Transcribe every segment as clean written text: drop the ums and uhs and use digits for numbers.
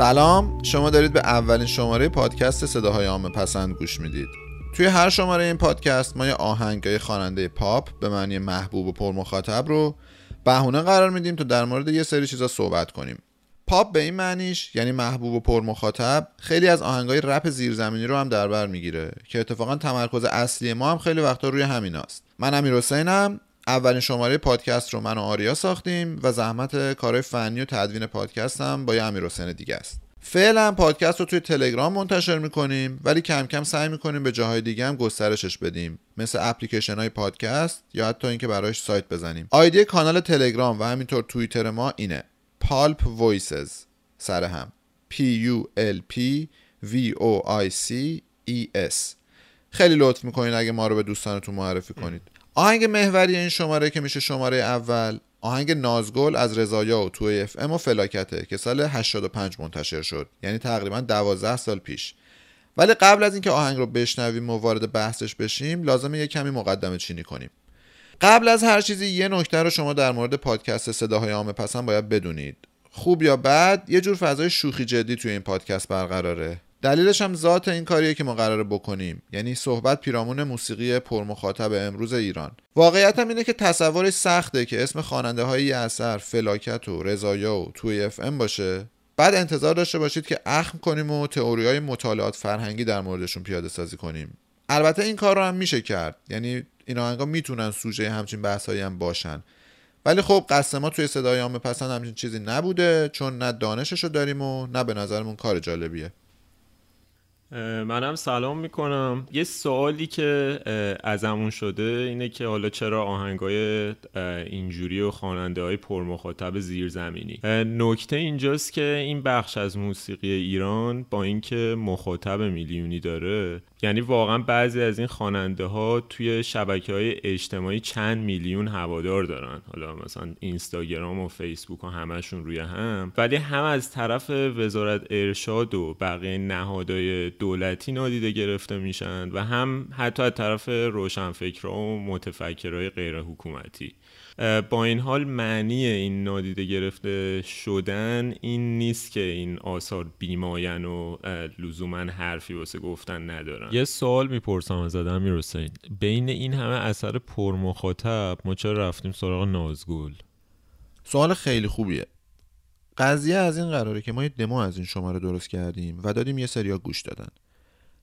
سلام، شما دارید به اولین شماره پادکست صداهای عامه پسند گوش میدید. توی هر شماره این پادکست ما یه آهنگای خواننده پاپ به معنی محبوب و پرمخاطب رو بهونه قرار میدیم تا در مورد یه سری چیزا صحبت کنیم. پاپ به این معنیش یعنی محبوب و پرمخاطب خیلی از آهنگای رپ زیرزمینی رو هم در بر میگیره که اتفاقا تمرکز اصلی ما هم خیلی وقتا روی همیناست. من امیرحسینم. اولین شماره پادکست رو من و آریا ساختیم و زحمت کارهای فنی و تدوین پادکست هم با امیرحسین دیگه است. فعلا پادکست رو توی تلگرام منتشر میکنیم ولی کم کم سعی میکنیم به جاهای دیگه هم گسترشش بدیم، مثل اپلیکیشن های پادکست یا حتی اینکه برایش سایت بزنیم. آیدی کانال تلگرام و همینطور توییتر ما اینه Pulp Voices، سر هم PULP VOICES. خیلی لطف میکنین اگه ما رو به دوستانتون معرفی کنید. آهنگ محوری این شماره که میشه شماره اول، آهنگ نازگل از رضایه و تو اف ام و فلاکته که سال 85 منتشر شد، یعنی تقریبا 12 سال پیش. ولی قبل از اینکه آهنگ رو بشنویم و وارد بحثش بشیم لازمه یه کمی مقدمه چینی کنیم. قبل از هر چیزی یه نکته رو شما در مورد پادکست صداهای عامه پسند باید بدونید. خوب یا بد یه جور فضای شوخی جدی توی این پادکست برقراره. دلیلش هم ذات این کاریه که ما قراره بکنیم، یعنی صحبت پیرامون موسیقی پرمخاطب امروز ایران. واقعیت هم اینه که تصورش سخته که اسم خواننده های یه اثر فلاکت و رضایه و توی اف ام باشه، بعد انتظار داشته باشید که اخم کنیم و تئوری‌های مطالعات فرهنگی در موردشون پیاده سازی کنیم. البته این کار رو هم میشه کرد، یعنی این آهنگا میتونن سوژه همچین بحثایی هم باشن، ولی خب قصد ما توی صدای عامه پسند همچین چیزی نبوده، چون نه دانششو داریم و نه به نظرمون کار جالبیه. منم سلام میکنم. یه سوالی که ازمون شده اینه که حالا چرا آهنگای اینجوری و خواننده های پرمخاطب زیرزمینی؟ نکته اینجاست که این بخش از موسیقی ایران با اینکه مخاطب میلیونی داره، یعنی واقعا بعضی از این خواننده ها توی شبکه‌های اجتماعی چند میلیون هوادار دارن، حالا مثلا اینستاگرام و فیسبوک و همشون روی هم، ولی هم از طرف وزارت ارشاد و بقیه نهادهای دولتی نادیده گرفته میشن و هم حتی از طرف روشنفکرها و متفکرهای غیر حکومتی. با این حال معنی این نادیده گرفته شدن این نیست که این آثار بیماین و لزوما حرفی واسه گفتن ندارن. یه سوال میپرسم از امیرحسین، بین این همه اثر پرمخاطب ما چرا رفتیم سراغ نازگل؟ سوال خیلی خوبیه. قضیه از این قراره که ما یه دمو از این شماره درست کردیم و دادیم یه سریا گوش دادن.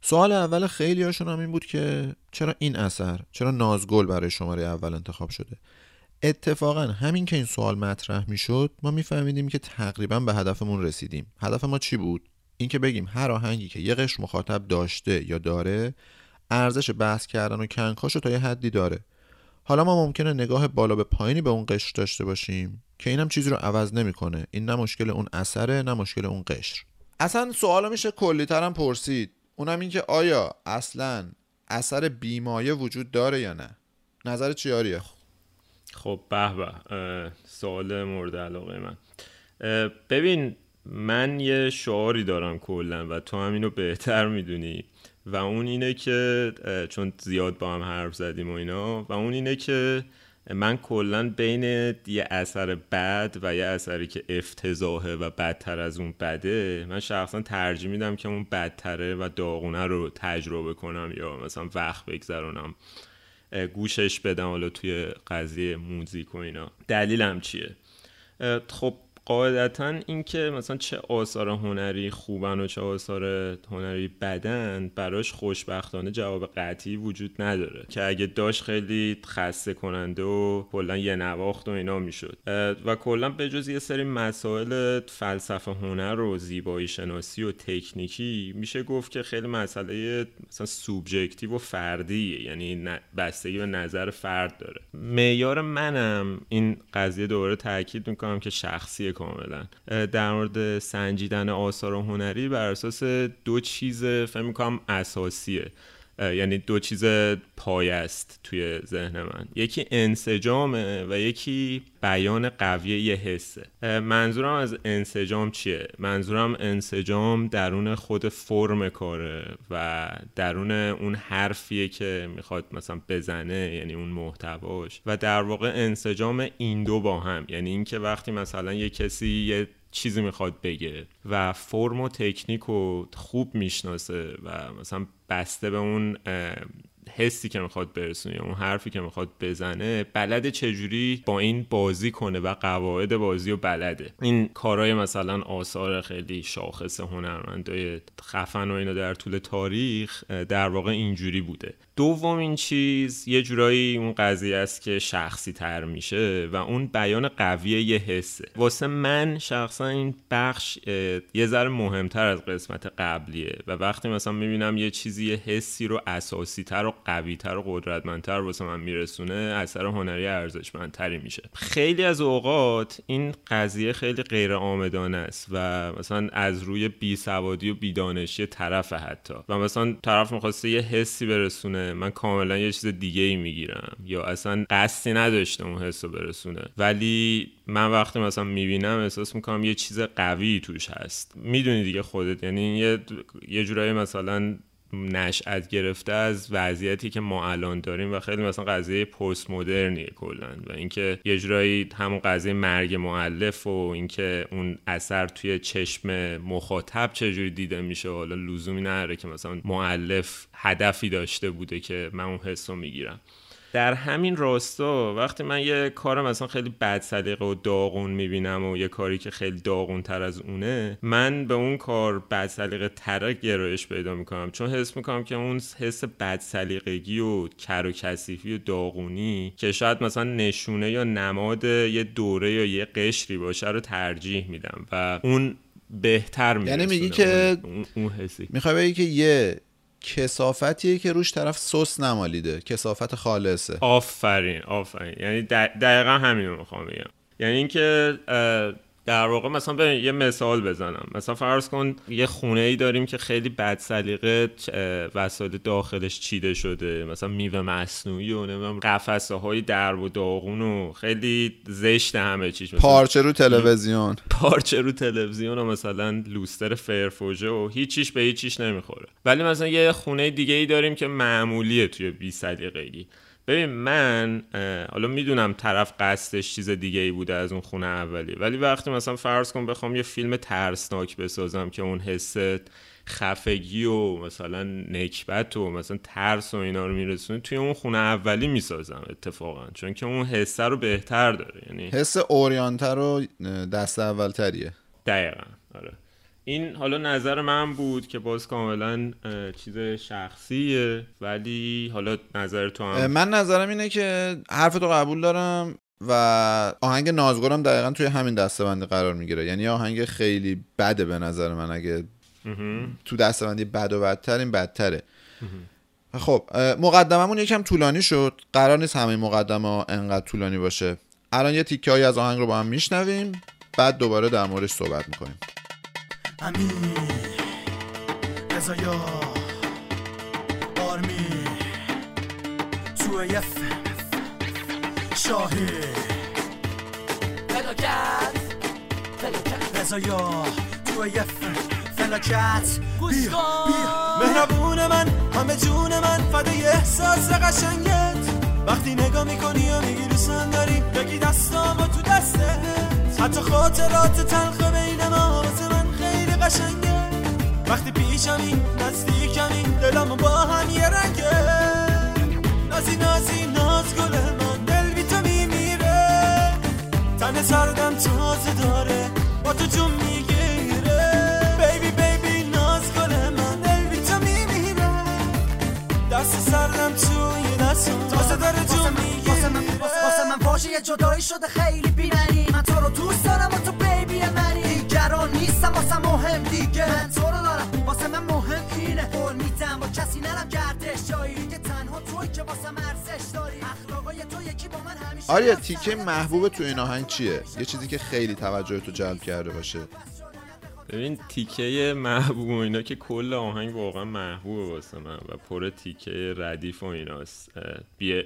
سوال اول خیلی هاشون هم این بود که چرا این اثر، چرا نازگل برای شماره اول انتخاب شده. اتفاقا همین که این سوال مطرح میشد ما میفهمیدیم که تقریبا به هدفمون رسیدیم. هدف ما چی بود؟ این که بگیم هر آهنگی که یه قشر مخاطب داشته یا داره ارزش بحث کردن و کنکاشو تا یه حدی داره. حالا ما ممکنه نگاه بالا به پایینی به اون قشر داشته باشیم که اینم چیزی رو عوض نمیکنه. این نه مشکل اون اثره نه مشکل اون قشر. اصلا سوالو میشه کلی‌تر هم پرسید، اونم این که آیا اصلا اثر بیمایه وجود داره یا نه؟ نظر چی آریه؟ خب به به، سوال مورد علاقه من. ببین، من یه شعاری دارم کلا و تو هم اینو بهتر میدونی و اون اینه که چون زیاد با هم حرف زدیم و اینا، و اون اینه که من کلا بین یه اثر بد و یه اثری که افتضاحه و بدتر از اون بده، من شخصا ترجیح میدم که اون بدتره و داغونه رو تجربه کنم یا مثلا وقت بگذرونم گوشش بدم. حالا توی قضیه موزیک و اینا دلیلم چیه؟ خب قاعدتا این که مثلا چه آثار هنری خوبن و چه آثار هنری بدن براش خوشبختانه جواب قطعی وجود نداره، که اگه داشت خیلی خسته کننده و کلا یه نواخت و اینا میشد. و کلا به جز یه سری مسائل فلسفه هنر و زیبایی شناسی و تکنیکی میشه گفت که خیلی مسئله مثلا سوبژکتیو و فردیه، یعنی بستگی به نظر فرد داره. معیار منم این قضیه، دوباره تاکید میکنم که شخصیه کاملا، در مورد سنجیدن آثار هنری بر اساس دو چیز فهم می‌کنم اساسیه، یعنی دو چیز پایه است توی ذهن من، یکی انسجامه و یکی بیان قویه یه حسه. منظورم از انسجام چیه؟ منظورم انسجام درون خود فرم کاره و درون اون حرفیه که میخواد مثلا بزنه، یعنی اون محتواش، و در واقع انسجام این دو با هم، یعنی این که وقتی مثلا یه کسی یه چیزی میخواد بگه و فرم و تکنیک رو خوب میشناسه و مثلا بسته به اون حسی که میخواد برسونه، اون حرفی که میخواد بزنه، بلده چجوری با این بازی کنه و قواعد بازی رو بلده. این کارهای مثلا آثار خیلی شاخص هنرمندای خفن و اینا در طول تاریخ در واقع اینجوری بوده. دومین چیز یه جورایی اون قضیه است که شخصی تر میشه و اون بیان قویه یه حسه. واسه من شخصا این بخش یه ذره مهمتر از قسمت قبلیه و وقتی مثلا میبینم یه چیزی یه حسی رو اساسی تر و قوی تر و قدرتمندتر واسه من میرسونه، اثر هنری ارزشمندتری میشه. خیلی از اوقات این قضیه خیلی غیر عامدانه است و مثلا از روی بیسوادی و بیدانشی طرف، حتی و مثلا طرف میخواسته یه حسی برسونه، من کاملا یه چیز دیگه ای میگیرم یا اصلا قصدی نداشتم اون حسو برسونه، ولی من وقتی مثلا میبینم احساس میکنم یه چیز قوی توش هست. میدونی دیگه خودت، یعنی یه جورایی مثلا نشأت گرفته از وضعیتی که ما الان داریم و خیلی مثلا قضیه پست مدرنیه کلا و اینکه یه جورایی همون قضیه مرگ مؤلف و اینکه اون اثر توی چشم مخاطب چجوری دیده میشه. حالا لزومی نداره که مثلا مؤلف هدفی داشته بوده که من اون حسو میگیرم. در همین راستا وقتی من یه کار مثلا خیلی بد سلیقه و داغون میبینم و یه کاری که خیلی داغون تر از اونه، من به اون کار بد سلیقه تر گرایش پیدا میکنم، چون حس میکنم که اون حس بد سلیقگی و کر و کثیفی و داغونی که شاید مثلا نشونه یا نماد یه دوره یا یه قشری باشه رو ترجیح میدم و اون بهتر میرسونه. یعنی میگی که اون حسی میخوای بگی که یه کثافتیه که روش طرف سس نمالیده، کثافت خالصه. آفرین. یعنی دقیقا همین رو میخوام بگم. یعنی اینکه در واقع مثلا ببین یه مثال بزنم، مثلا فرض کن یه خونه‌ای داریم که خیلی بد سلیقه وسایل داخلش چیده شده، مثلا میوه مصنوعی و نمیدونم قفسه‌های درب و داغون و خیلی زشت، همه چیز مثلا پارچه رو تلویزیون و مثلا لوستر فرفوژه و هیچیش به هیچیش نمیخوره. ولی مثلا یه خونه دیگه‌ای داریم که معمولیه توی بی سلیقگی. ببین من حالا میدونم طرف قصدش چیز دیگه ای بوده از اون خونه اولی، ولی وقتی مثلا فرض کن بخوام یه فیلم ترسناک بسازم که اون حس خفگی و مثلا نکبت و مثلا ترس و اینا رو میرسونه، توی اون خونه اولی میسازم اتفاقا، چون که اون حس رو بهتر داره، یعنی حس اوریانتر و دست اول تریه. دقیقاً آره. این حالا نظر من بود که باز کاملا چیز شخصیه، ولی حالا نظر تو هم. من نظرم اینه که حرفتو قبول دارم و آهنگ نازگل هم دقیقا توی همین دستبندی قرار میگیره. یعنی آهنگ خیلی بده به نظر من، اگه تو دستبندی بد و بدتر این بدتره. خب مقدممون یکم طولانی شد، قرار نیست همه مقدمه ها انقدر طولانی باشه. الان یه تیکه هایی از آهنگ رو با هم میشنویم، بعد دوباره در موردش صحبت میکنیم. امیر، رضایه، آرمی، تو اف ام، شاهی، فلاکت، رضایه، تو اف ام، فلاکت. گوش کن مهربون من، همه جون من، فدای احساس قشنگت. وقتی نگاه میکنی و میگی دوستم داری، بگی دستامو تو دسته، حتی خاطرات تلخ بین ما قشنگه. وقتی پیشم این نزدیکم این دلم با هم یه رنگه، نازی نازی نازگل من، دل بی تو میمیره، تن سردم تازه داره با تو جون میگیره، بیبی بیبی نازگل من، دل بی تو میمیره، دست سردم توی دستم تازه داره جون میگیره. واسه من واژه جدایی شده خیلی بی معنی، من تو رو دوست دارم و تو بیبی منی، دیگران نیستم واسه مهم، دیگه من تو رو دارم، واسه من مهم اینه، قول میدم با کسی نرم گردش جایی که تنها توی که واسه ارزش داری، اخلاقای تو یکی با من همیشه. آریا تیکه محبوب تو این آهنگ چیه؟ یه چیزی که خیلی توجه تو جلب کرده باشه. ببین تیکه محبوب و اینا که کل آهنگ واقعا محبوبه واسه من و پر تیکه ردیف و ایناست،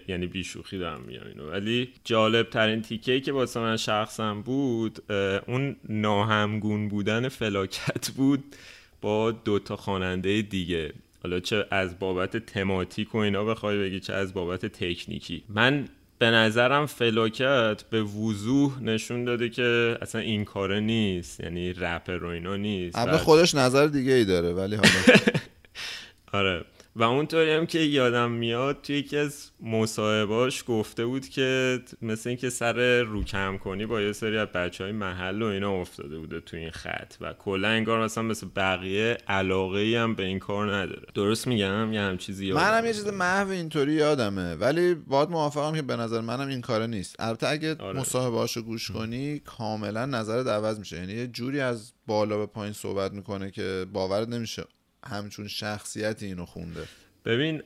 یعنی بی شوخی دارم میگم اینو، ولی جالب ترین تیکه‌ای که واسه من شخصا بود اون ناهمگون بودن فلاکت بود با دوتا خواننده دیگه. حالا چه از بابت تماتیک و اینا بخوای بگی، چه از بابت تکنیکی. من به نظرم فلاکت به وضوح نشون داده که اصلا این کاره نیست، یعنی رپر و اینا نیست، البته خودش نظر دیگه ای داره ولی حالا آره. و اونطوری هم که یادم میاد توی یکی از مصاحبهاش گفته بود که مثل اینکه سر رو کم کنی با یه سری از بچهای محل و اینا افتاده بوده تو این خط و کلا انگار مثلا مثل بقیه علاقه‌ای هم به این کار نداره. درست میگم یا هم چیزی یادم؟ منم یه چیز محو اینطوری یادمه، ولی باید موافقم که به نظر منم این کار نیست. البته اگه آره. مصاحبه‌هاشو گوش کنی کاملا نظرت عوض میشه، یعنی یه جوری از بالا به پایین صحبت میکنه که باورت نمیشه همچون شخصیت اینو خونده. ببین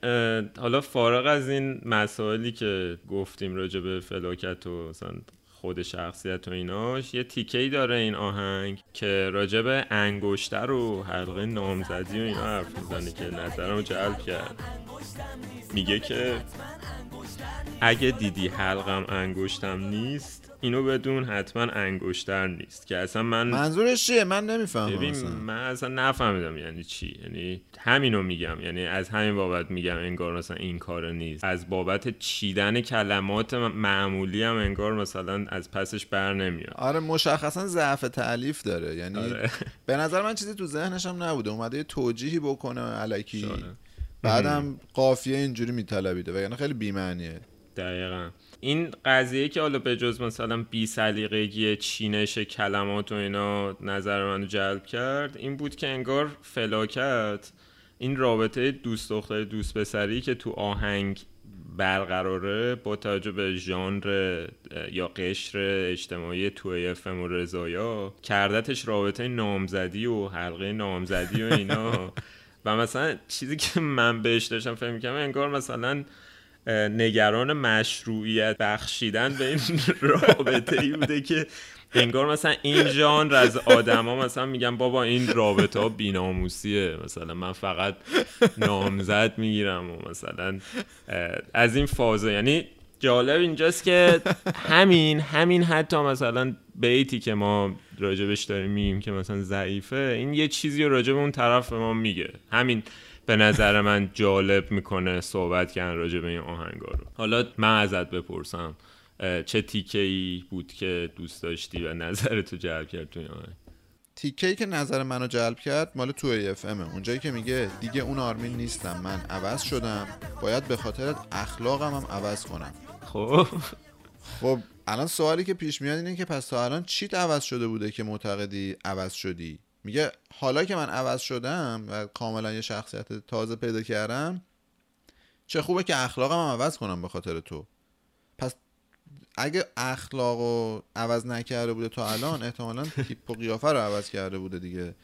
حالا فارغ از این مسائلی که گفتیم راجع به فلاکت و مثلا خود شخصیت و ایناش، یه تیکه‌ای داره این آهنگ که راجع به انگشتر و حلقه نامزدی و اینا حرف میزنه که نظرمو جلب کرد. میگه که اگه دیدی حلقم انگشتم نیست اینو بدون حتما انگشتر نیست، که اصلا من منظورش چیه من نمیفهمم. ببین من اصلا نفهمیدم یعنی چی، یعنی همینو میگم، یعنی از همین بابت میگم انگار مثلا این کار نیست، از بابت چیدن کلمات معمولی هم انگار مثلا از پسش بر نمیاد. آره مشخصا ضعف تالیف داره، یعنی آره. به نظر من چیزی تو ذهنش هم نبوده، اومده یه توجیهی بکنه الکی، بعدم قافیه اینجوری میطلبیده و یعنی خیلی بی‌معنیه. دقیقاً این قضیه که حالا به جز مثلا بی سلیقگی چینش کلمات و اینا نظر منو جلب کرد این بود که انگار فلاکت این رابطه دوست دختری دوست پسری که تو آهنگ برقراره با توجه به ژانر یا قشر اجتماعی تو اف ام و رضایه کردتش رابطه نامزدی و حلقه نامزدی و اینا و مثلا چیزی که من بهش داشتم فهم می‌کردم انگار مثلا نگران مشروعیت بخشیدن به این رابطه ای بوده که انگار مثلا این ژانر از آدما مثلا میگن بابا این رابطه ها بی‌ناموسیه، مثلا من فقط نامزد میگیرم و مثلا از این فازا. یعنی جالب اینجاست که همین حتی مثلا بیتی که ما راجبش داریم میگیم که مثلا ضعیفه، این یه چیزی رو راجب اون طرف به ما میگه. همین به نظر من جالب میکنه صحبت کردن راجع به این آهنگا رو. حالا من ازت بپرسم چه تیکه‌ای بود که دوست داشتی و نظرتو جلب کرد تو این آهنگ؟ تیکه‌ای که نظر منو جلب کرد مال تو اف ام، اونجایی که میگه دیگه اون آرمین نیستم، من عوض شدم، باید به خاطرت اخلاقم هم عوض کنم. خب الان سوالی که پیش میاد اینه که پس تا الان چیت عوض شده بوده که معتقدی عوض شدی؟ میگه حالا که من عوض شدم و کاملا یه شخصیت تازه پیدا کردم چه خوبه که اخلاقم هم عوض کنم به خاطر تو. پس اگه اخلاق رو عوض نکرده بوده تا الان احتمالا تیپ و قیافه رو عوض کرده بوده دیگه.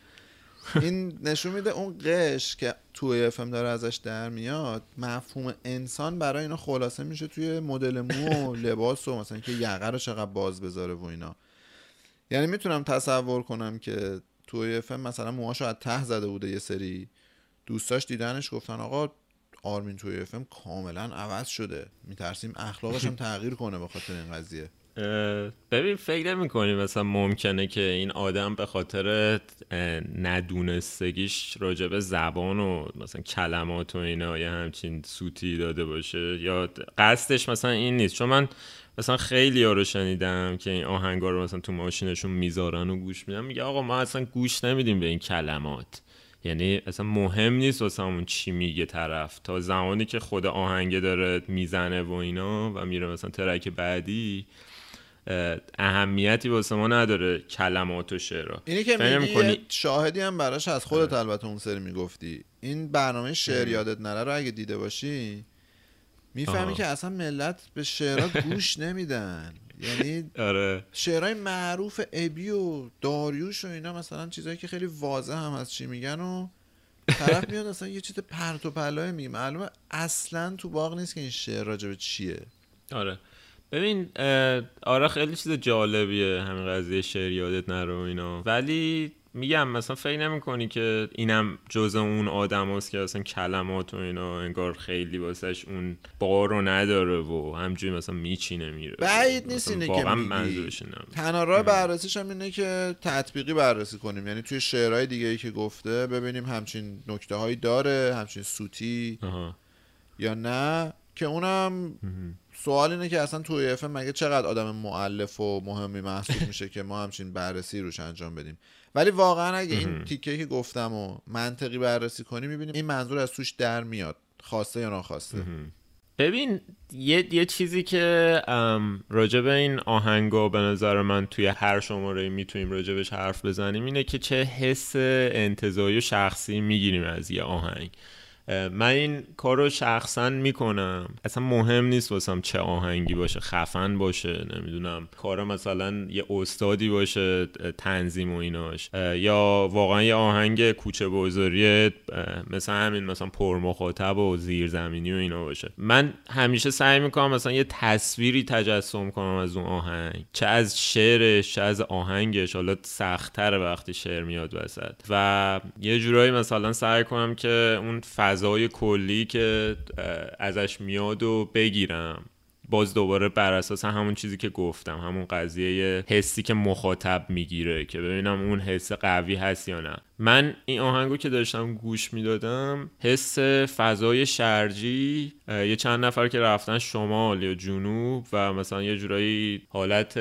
این نشون میده اون قش که توی اف ام داره ازش در میاد مفهوم انسان برای اینا خلاصه میشه توی مدل مو و لباس و مثلا که یقه رو چقدر باز بذاره و اینا. یعنی میتونم تصور کنم که توی اف ام مثلا موهاشو از ته زده بوده، یه سری دوستاش دیدنش گفتن آقا آرمین توی اف ام کاملا عوض شده، میترسیم اخلاقش هم تغییر کنه به خاطر این قضیه. ببین فکر نمی‌کنی مثلا ممکنه که این آدم به خاطر ندونستگیش راجع به زبان و مثلا کلمات و اینا یه همچین سوتی داده باشه یا قصدش مثلا این نیست؟ چون من مثلا خیلی ها رو شنیدم که این آهنگا رو مثلا تو ماشینشون میذارن و گوش میدن، میگه آقا ما اصلا گوش نمیدیم به این کلمات، یعنی اصلا مهم نیست واسه همون چی میگه طرف تا زمانی که خود آهنگه داره میزنه و اینا و میره مثلا ترک بعدی، اهمیتی واسه ما نداره کلمات و شعرها. اینی که میگی شاهدی هم براش از خودت البته اون سری میگفتی این برنامه شعر یادت نره رو اگه دیده باشی میفهمی که اصلا ملت به شعرها گوش نمیدن، یعنی آره. شعرهای معروف ابی و داریوش و اینا مثلا چیزایی که خیلی واضح هم از چی میگن و طرف میاد اصلا یه چیز پرت و پلای میگه، معلومه اصلا تو باغ نیست که این شعر راجب چیه. آره ببین آره خیلی چیز جالبیه همین قضیه شعر یادت نره اینا، ولی میگم مثلا فکر نمی‌کنی که اینم جزء اون آدماست که اصلا کلمات و اینا انگار خیلی واسش اون بارو نداره و همجوری مثلا میچینه میره؟ بعید نیست اینه که منظورش اینه. تنها راه بررسیش هم اینه که تطبیقی بررسی کنیم، یعنی توی شعرهای دیگه‌ای که گفته ببینیم همچین نکته‌هایی داره، همچین سوتی یا نه، که اونم سوال اینه که اصلا توی اف ام مگه چقدر آدم مؤلف و مهمی محسوب میشه که ما همچین بررسی روش انجام بدیم. ولی واقعا اگه این تیکه که گفتم و منطقی بررسی کنی میبینیم این منظور از توش در میاد، خواسته یا ناخواسته. ببین یه چیزی که راجع به این آهنگا به نظر من توی هر شماره میتونیم راجع بهش حرف بزنیم اینه که چه حس انتزاعی و شخصی میگیریم از یه آهنگ. من این کارو شخصا میکنم، اصلا مهم نیست واسم چه آهنگی باشه، خفن باشه، نمیدونم کارا مثلا یه استادی باشه تنظیم و ایناش، یا واقعا یه آهنگ کوچه بازاری مثلا همین مثلا پر مخاطب و زیرزمینی و اینا باشه. من همیشه سعی میکنم مثلا یه تصویری تجسم کنم از اون آهنگ، چه از شعرش چه از آهنگش، حالا سخت‌تر وقتی شعر میاد وسط، و یه جورایی مثلا سعی کنم که اون فضای کلی که ازش میاد و بگیرم. باز دوباره بر اساس همون چیزی که گفتم، همون قضیه حسی که مخاطب میگیره که ببینم اون حس قوی هست یا نه. من این آهنگو که داشتم گوش میدادم حس فضای شرجی، یه چند نفر که رفتن شمال یا جنوب و مثلا یه جورایی حالت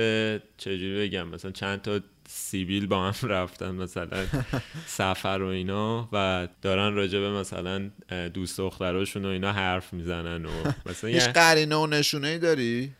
چجوری بگم مثلا چند تا سیبیل با هم رفتن مثلا سفر و اینا و دارن راجع به مثلا دوست دختراشون و اینا حرف میزنن و مثلا هیچ قرینه و نشونه‌ای داری؟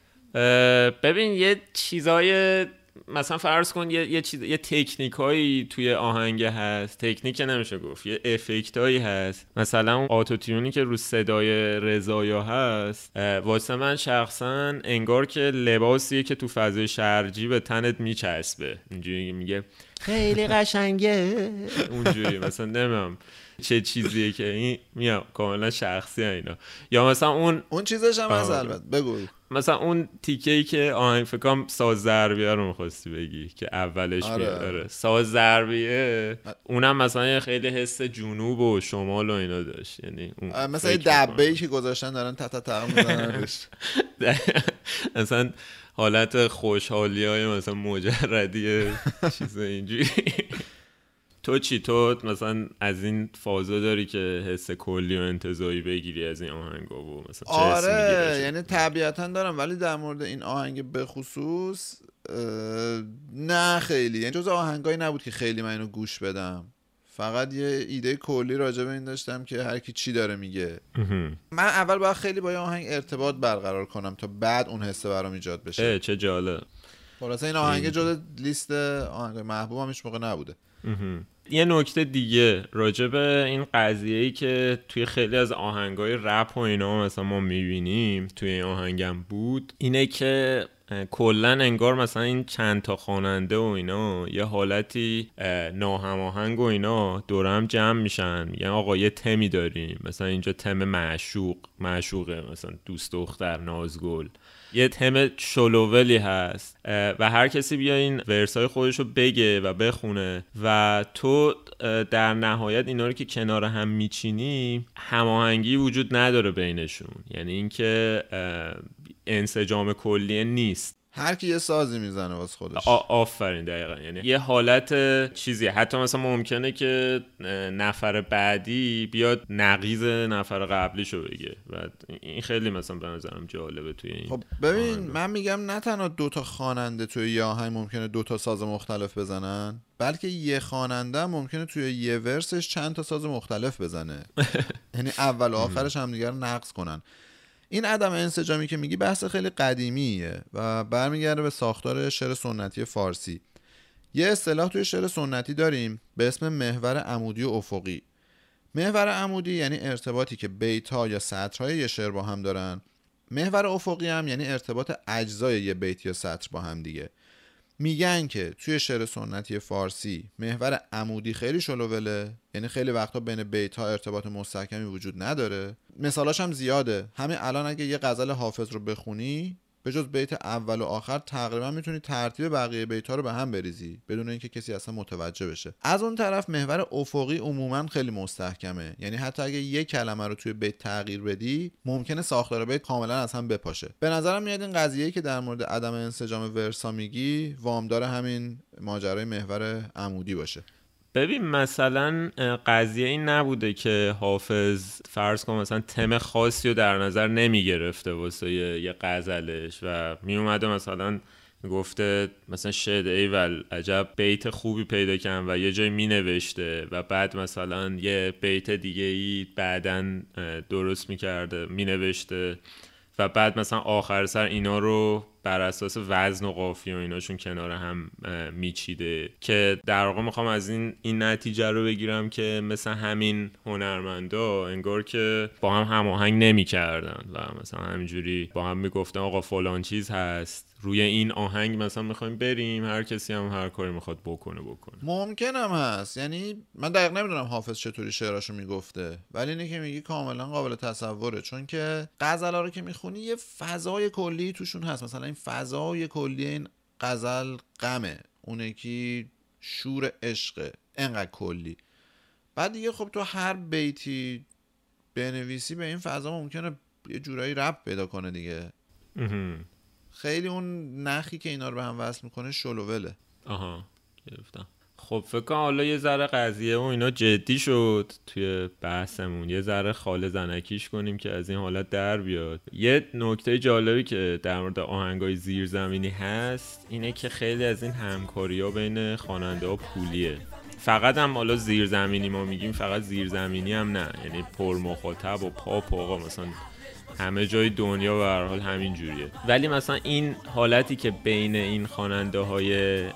ببین یه چیزای مثلا فرض کن یه تکنیکایی توی آهنگ هست، تکنیک نمیشه گفت، یه افکتایی هست، مثلا اون آتوتیونی که رو صدای رضایه هست واسه من شخصا انگار که لباسیه که تو فضای شرجی به تنت میچسبه، اینجوری میگه خیلی قشنگه اونجوری مثلا نمیم چه چیزیه که این میام کاملا شخصیه اینا. یا مثلا اون چیزش هم هست البته، بگو مثلا اون تیکه‌ای که آهنگ فکرام ساز ضربیه رو می‌خواستی بگی که اولش بیاد، آره ساز ضربیه، اونم مثلا خیلی حس جنوب و شمال و اینا داشت، یعنی مثلا دبه‌ای که گذاشتن دارن تا می‌زننش مثلا حالت خوشحالی‌های مثلا مجردیه چیز اینجوری. تو چی؟ تو مثلا از این فازا داری که حس کلی و انتزاعی بگیری از این آهنگا و مثلا چه حسی میگیری؟ آره یعنی طبیعتا دارم، ولی در مورد این آهنگ به خصوص نه خیلی، یعنی جز آهنگایی نبود که خیلی من اینو گوش بدم، فقط یه ایده کلی راجع به این داشتم که هر کی چی داره میگه. من اول باید خیلی با یه آهنگ ارتباط برقرار کنم تا بعد اون حسه برام ایجاد بشه. چه جالب. خلاصه این آهنگ جز لیست آهنگای محبوبم هیچ موقع نبوده. یه نکته دیگه راجع به این قضیه‌ای که توی خیلی از آهنگای رپ و اینا مثلا ما می‌بینیم، توی این آهنگم بود، اینه که کلن انگار مثلا این چند تا خواننده و اینا یه حالتی ناهماهنگ و اینا دور هم جمع میشن، میگن آقا یه تمی داریم، مثلا اینجا تم معشوقه مثلا دوست دختر نازگل، یه تم شلوولی هست و هر کسی بیا این ورسای خودشو بگه و بخونه و تو در نهایت اینا رو که کنار هم میچینی هماهنگی وجود نداره بینشون، یعنی اینکه انسجام کلیه نیست، هر کی یه سازی میزنه واسه خودش. آفرین دقیقاً، یعنی یه حالت چیزی، حتی مثلا ممکنه که نفر بعدی بیاد نقیض نفر قبلیشو بگه و این خیلی مثلا به نظرم جالبه توی این. خب ببین آهنگو. من میگم نه تنها دو تا خواننده توی یه آهنگ ممکنه دو تا ساز مختلف بزنن، بلکه یه خواننده ممکنه توی یه ورسش چند تا ساز مختلف بزنه، یعنی اول و آخرش همدیگه رو نقض کنن. این عدم انسجامی که میگی بحث خیلی قدیمیه و برمیگرده به ساختار شعر سنتی فارسی. یه اصطلاح توی شعر سنتی داریم به اسم محور عمودی و افقی. محور عمودی یعنی ارتباطی که بیت‌ها یا سطرهای یه شعر با هم دارن، محور افقی هم یعنی ارتباط اجزای یه بیت یا سطر با هم دیگه. میگن که توی شعر سنتی فارسی محور عمودی خیلی شلوله، یعنی خیلی وقتا بین بیت‌ها ارتباط مستحکمی وجود نداره. مثالاش هم زیاده، همین الان اگه یه غزل حافظ رو بخونی به جز بیت اول و آخر تقریبا میتونی ترتیب بقیه بیت‌ها رو به هم بریزی بدون اینکه کسی اصلا متوجه بشه. از اون طرف محور افقی عموما خیلی مستحکمه، یعنی حتی اگه یه کلمه رو توی بیت تغییر بدی ممکنه ساختار بیت کاملا از هم بپاشه. به نظرم میاد این قضیه‌ای که در مورد عدم انسجام ورسا میگی وامدار همین ماجرای محور عمودی باشه. ببین مثلا قضیه این نبوده که حافظ فرض کن مثلا تم خاصی رو در نظر نمی گرفته واسه یه غزلش و می اومده مثلا گفته مثلا شعر ایول عجب بیت خوبی پیدا کردم و یه جای می نوشته و بعد مثلا یه بیت دیگه ای بعدن درست می کرده می نوشته و بعد مثلا آخر سر اینا رو بر اساس وزن و قافیه و ایناشون کنار هم میچیده که در واقع میخوام از این نتیجه رو بگیرم که مثلا همین هنرمندا انگار که با هم هماهنگ نمیکردن و مثلا همینجوری با هم میگفتن آقا فلان چیز هست روی این آهنگ مثلا میخوایم بریم، هر کسی هم هر کاری میخواد بکنه. ممکنم هست، یعنی من دقیق نمیدونم حافظ چطوری شعراشو میگفته، ولی اینی که میگی کاملا قابل تصوره، چون که غزل‌ها رو که میخونی یه فضای کلی توشون هست، مثلا این فضای کلی این غزل غمه، اون یکی شور عشقه، انقدر کلی. بعد دیگه خب تو هر بیتی بنویسی به این فضا ممکنه یه جورایی ربط پیدا کنه دیگه. خیلی اون نخی که اینا رو به هم وصل میکنه شلووله. آها گرفتم. خب فکر کنم حالا یه ذره قضیه و اینا جدی شد توی بحثمون، یه ذره خاله زنکیش کنیم که از این حالت در بیاد. یه نکته جالبی که در مورد آهنگای زیرزمینی هست اینه که خیلی از این همکاری‌ها بین خواننده ها پولیه. فقط هم حالا زیرزمینی ما میگیم، فقط زیرزمینی هم نه، یعنی پر مخاطب و پاپ و آقا مثلا همه جای دنیا به هر حال همین جوریه. ولی مثلا این حالتی که بین این خواننده های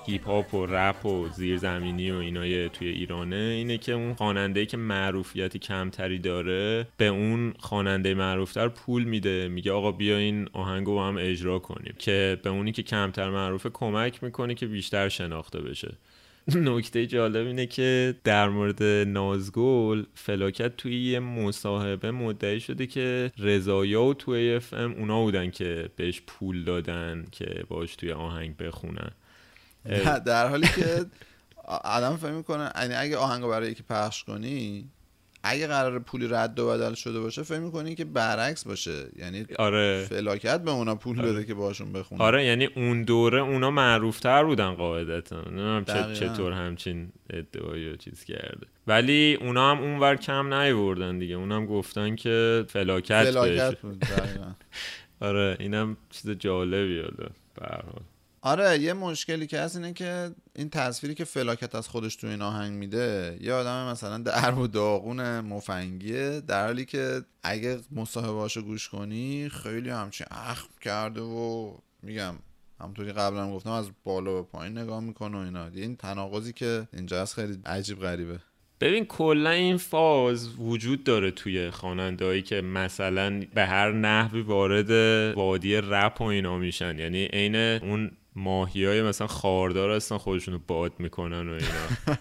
هیپ هاپ و رپ و زیرزمینی و اینای توی ایرانه اینه که اون خواننده‌ای که معروفیت کمتری داره به اون خواننده معروفتر پول میده، میگه آقا بیا این آهنگو با هم اجرا کنیم، که به اونی که کمتر معروفه کمک میکنه که بیشتر شناخته بشه. نکته جالب اینه که در مورد نازگل، فلاکت توی یه مصاحبه مدعی شده که رضایه و تو اف ام اونا بودن که بهش پول دادن که باش توی آهنگ بخونن، در حالی که آدم فهم میکنه اگه آهنگو برای یکی پخش کنی، اگه قرار پولی رد و بدل شده باشه فکر می‌کنی که برعکس باشه، یعنی آره. فلاکت به اونا پول بده که باشون بخونه. آره یعنی اون دوره اونا معروف‌تر بودن قاعدتا، نمیدونم چطور همچین ادعایی و چیز کرده، ولی اونا هم اونور کم نیوردن دیگه، اونا هم گفتن که فلاکت بود دقیقاً. آره اینم چیز جالبیه به هر حال. آره یه مشکلی که هست اینه که این تصویری که فلاکت از خودش تو این آهنگ میده یه آدم مثلا در و داغون مفنگیه، در حالی که اگه مصاحبهاشو گوش کنی خیلی همچین اخم کرده و میگم همونطوری قبلا گفتم از بالا به پایین نگاه میکنه و اینا. این تناقضی که اینجا هست خیلی عجیب غریبه. ببین کلا این فاز وجود داره توی خواننده‌هایی که مثلا به هر نحوی وارد وادی رپ و اینا میشن، یعنی عین اون ماهیای مثلا خاردار هستن خودشونو باد میکنن و اینا.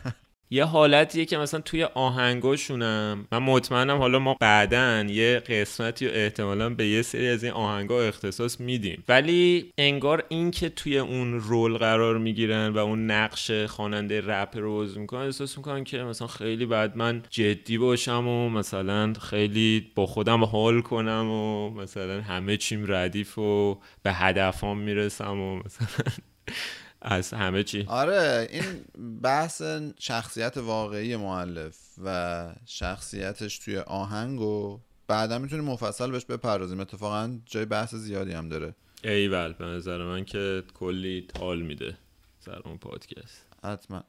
یه حالتیه که مثلا توی آهنگاشونم من مطمئنم حالا ما بعدن یه قسمتی و احتمالا به یه سری از این آهنگا اختصاص میدیم، ولی انگار این که توی اون رول قرار میگیرن و اون نقش خواننده رپ رو بازی میکنن، احساس میکنن که مثلا خیلی بعد من جدی باشم و مثلا خیلی با خودم حال کنم و مثلا همه چیم ردیف و به هدفام میرسم و مثلا از همه چی. آره این بحث شخصیت واقعی مؤلف و شخصیتش توی آهنگو بعدا میتونیم مفصل بهش بپردازیم، اتفاقا جای بحث زیادی هم داره. ایول به نظر من که کلی حال میده سر اون پادکست حتما.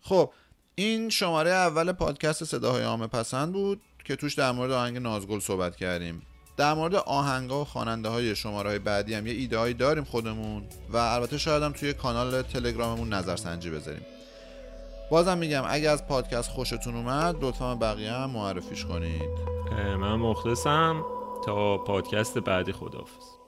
خب این شماره اول پادکست صداهای عامه پسند بود که توش در مورد آهنگ نازگل صحبت کردیم. در مورد آهنگا و خواننده های شماره های بعدی هم یه ایده هایی داریم خودمون و البته شاید هم توی کانال تلگراممون نظرسنجی بذاریم. بازم میگم اگه از پادکست خوشتون اومد لطفا بقیه هم معرفیش کنید. من مخلصم، تا پادکست بعدی خداحافظ.